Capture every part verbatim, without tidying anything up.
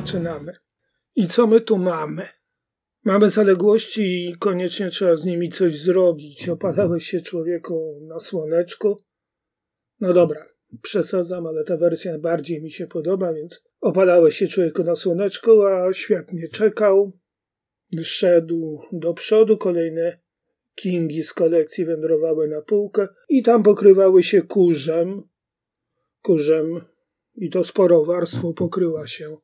zaczynamy. I co my tu mamy? Mamy zaległości i koniecznie trzeba z nimi coś zrobić. Opalałeś się, człowieku, na słoneczku? No dobra, przesadzam, ale ta wersja bardziej mi się podoba, więc opalałeś się, człowieku, na słoneczku, a świat nie czekał. Szedł do przodu, kolejne kingi z kolekcji wędrowały na półkę i tam pokrywały się kurzem. Kurzem i to sporo warstwą pokryła się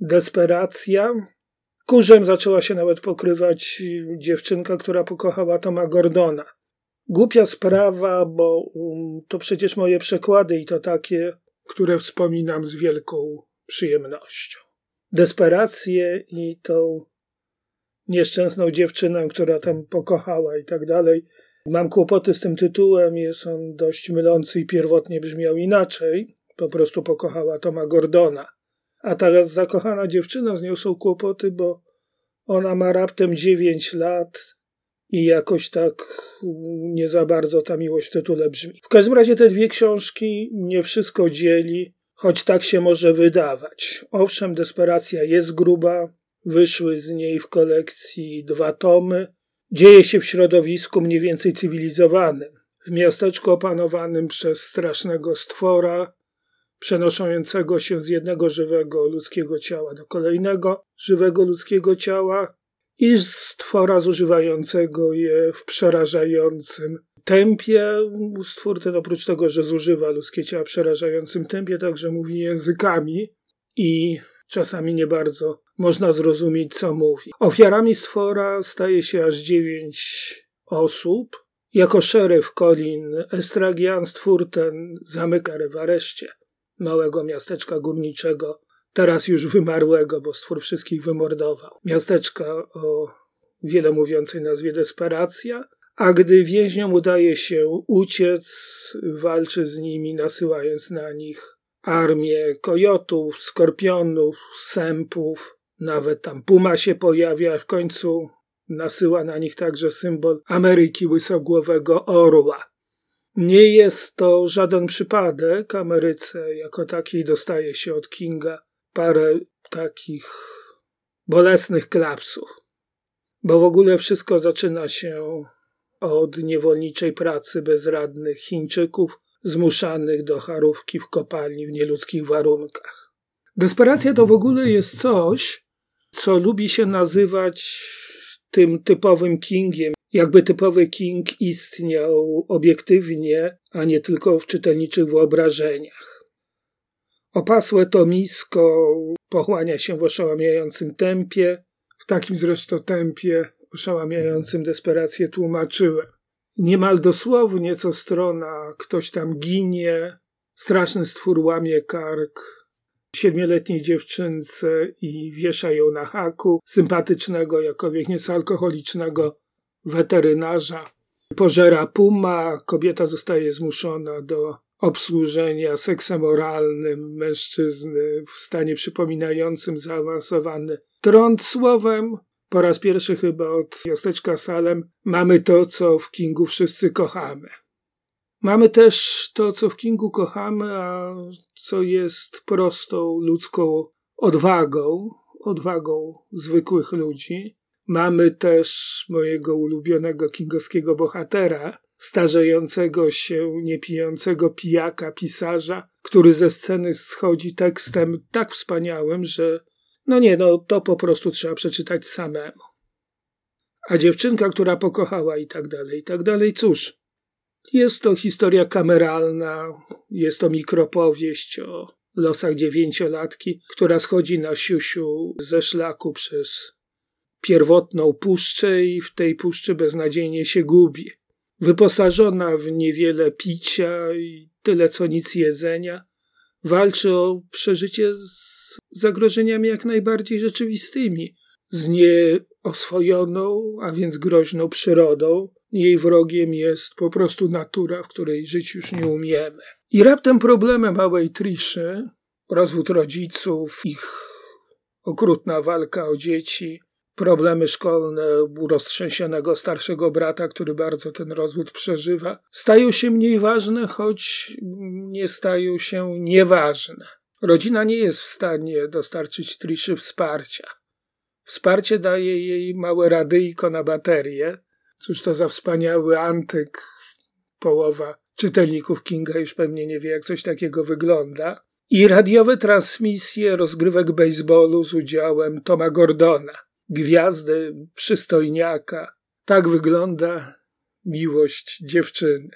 Desperacja. Kurzem zaczęła się nawet pokrywać Dziewczynka, która pokochała Toma Gordona. Głupia sprawa, bo um, to przecież moje przekłady i to takie, które wspominam z wielką przyjemnością. Desperację i tą nieszczęsną dziewczynę, która tam pokochała i tak dalej. Mam kłopoty z tym tytułem, jest on dość mylący i pierwotnie brzmiał inaczej. Po prostu pokochała Toma Gordona. A teraz zakochana dziewczyna, z nią są kłopoty, bo ona ma raptem dziewięć lat i jakoś tak nie za bardzo ta miłość w tytule brzmi. W każdym razie te dwie książki nie wszystko dzieli, choć tak się może wydawać. Owszem, Desperacja jest gruba, wyszły z niej w kolekcji dwa tomy. Dzieje się w środowisku mniej więcej cywilizowanym. W miasteczku opanowanym przez strasznego stwora, przenoszącego się z jednego żywego ludzkiego ciała do kolejnego żywego ludzkiego ciała i stwora zużywającego je w przerażającym tempie. Stwór ten, oprócz tego, że zużywa ludzkie ciała w przerażającym tempie, także mówi językami i czasami nie bardzo można zrozumieć, co mówi. Ofiarami stwora staje się aż dziewięć osób. Jako szeryf Colin Estragian, stwór ten zamyka w areszcie małego miasteczka górniczego, teraz już wymarłego, bo stwór wszystkich wymordował. Miasteczka o wiele mówiącej nazwie Desperacja, a gdy więźniom udaje się uciec, walczy z nimi, nasyłając na nich armię kojotów, skorpionów, sępów, nawet tam puma się pojawia, w końcu nasyła na nich także symbol Ameryki Łysogłowego Orła. Nie jest to żaden przypadek. Ameryce jako takiej dostaje się od Kinga parę takich bolesnych klapsów. Bo w ogóle wszystko zaczyna się od niewolniczej pracy bezradnych Chińczyków zmuszanych do charówki w kopalni w nieludzkich warunkach. Desperacja to w ogóle jest coś, co lubi się nazywać tym typowym Kingiem. Jakby typowy King istniał obiektywnie, a nie tylko w czytelniczych wyobrażeniach. Opasłe tomisko pochłania się w oszałamiającym tempie. W takim zresztą tempie oszałamiającym Desperację tłumaczyłem. Niemal dosłownie co strona ktoś tam ginie, straszny stwór łamie kark siedmioletniej dziewczynce i wiesza ją na haku, sympatycznego, jakkolwiek nieco alkoholicznego weterynarza. Pożera puma, kobieta zostaje zmuszona do obsłużenia seksem oralnym mężczyzny w stanie przypominającym zaawansowany trąd. Słowem, po raz pierwszy chyba od miasteczka Salem mamy to, co w Kingu wszyscy kochamy. Mamy też to, co w Kingu kochamy, a co jest prostą ludzką odwagą, odwagą zwykłych ludzi. Mamy też mojego ulubionego kingowskiego bohatera, starzejącego się, niepijącego pijaka, pisarza, który ze sceny schodzi tekstem tak wspaniałym, że no nie, no to po prostu trzeba przeczytać samemu. A dziewczynka, która pokochała i tak dalej, i tak dalej, cóż, jest to historia kameralna, jest to mikropowieść o losach dziewięciolatki, która schodzi na siusiu ze szlaku przez pierwotną puszczę i w tej puszczy beznadziejnie się gubi. Wyposażona w niewiele picia i tyle co nic jedzenia, walczy o przeżycie z zagrożeniami jak najbardziej rzeczywistymi, z nieoswojoną, a więc groźną przyrodą. Jej wrogiem jest po prostu natura, w której żyć już nie umiemy. I raptem problemem małej Triszy, rozwód rodziców, ich okrutna walka o dzieci, problemy szkolne roztrzęsionego starszego brata, który bardzo ten rozwód przeżywa, stają się mniej ważne, choć nie stają się nieważne. Rodzina nie jest w stanie dostarczyć Triszy wsparcia. Wsparcie daje jej małe radyjko na baterię. Cóż to za wspaniały antyk. Połowa czytelników Kinga już pewnie nie wie, jak coś takiego wygląda. I radiowe transmisje rozgrywek bejsbolu z udziałem Toma Gordona. Gwiazdy przystojniaka. Tak wygląda miłość dziewczyny.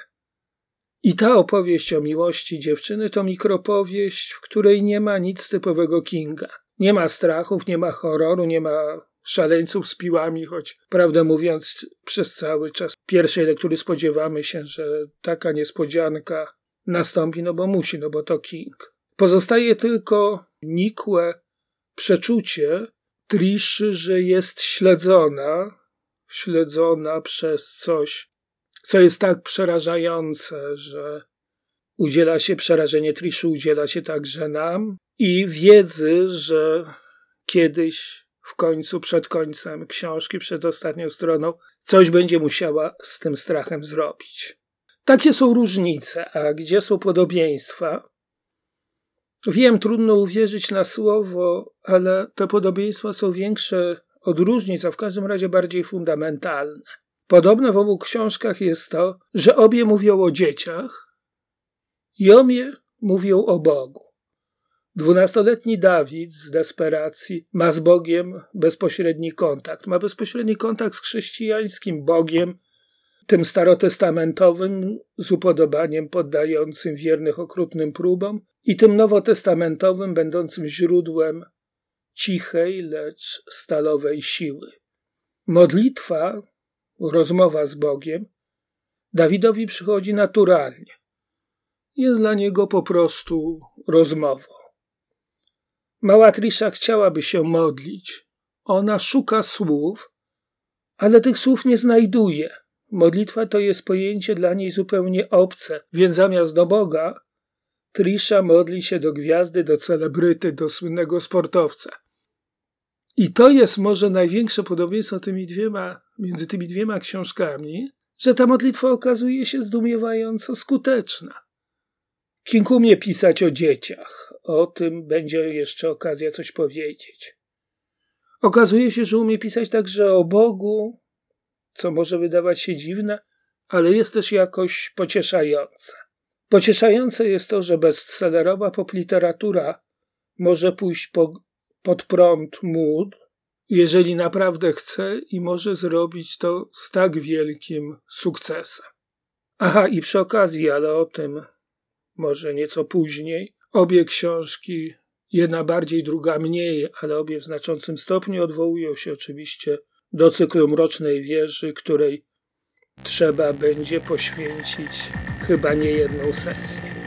I ta opowieść o miłości dziewczyny to mikropowieść, w której nie ma nic typowego Kinga. Nie ma strachów, nie ma horroru, nie ma szaleńców z piłami, choć prawdę mówiąc przez cały czas pierwszej lektury spodziewamy się, że taka niespodzianka nastąpi, no bo musi, no bo to King. Pozostaje tylko nikłe przeczucie Triszy, że jest śledzona, śledzona przez coś, co jest tak przerażające, że udziela się przerażenie Triszy, udziela się także nam i wiedzy, że kiedyś w końcu, przed końcem książki, przed ostatnią stroną, coś będzie musiała z tym strachem zrobić. Takie są różnice, a gdzie są podobieństwa? Wiem, trudno uwierzyć na słowo, ale te podobieństwa są większe od różnic, a w każdym razie bardziej fundamentalne. Podobne w obu książkach jest to, że obie mówią o dzieciach i obie mówią o Bogu. Dwunastoletni Dawid z Desperacji ma z Bogiem bezpośredni kontakt. Ma bezpośredni kontakt z chrześcijańskim Bogiem, tym starotestamentowym, z upodobaniem poddającym wiernych okrutnym próbom i tym nowotestamentowym, będącym źródłem cichej, lecz stalowej siły. Modlitwa, rozmowa z Bogiem, Dawidowi przychodzi naturalnie. Jest dla niego po prostu rozmową. Mała Trisha chciałaby się modlić. Ona szuka słów, ale tych słów nie znajduje. Modlitwa to jest pojęcie dla niej zupełnie obce, więc zamiast do Boga Trisha modli się do gwiazdy, do celebryty, do słynnego sportowca. I to jest może największe podobieństwo tymi dwiema, między tymi dwiema książkami, że ta modlitwa okazuje się zdumiewająco skuteczna. King umie pisać o dzieciach. O tym będzie jeszcze okazja coś powiedzieć. Okazuje się, że umie pisać także o Bogu, co może wydawać się dziwne, ale jest też jakoś pocieszające. Pocieszające jest to, że bestsellerowa popliteratura może pójść po, pod prąd mód, jeżeli naprawdę chce i może zrobić to z tak wielkim sukcesem. Aha, i przy okazji, ale o tym może nieco później, obie książki, jedna bardziej, druga mniej, ale obie w znaczącym stopniu odwołują się oczywiście do cyklu Mrocznej Wieży, której trzeba będzie poświęcić chyba nie jedną sesję.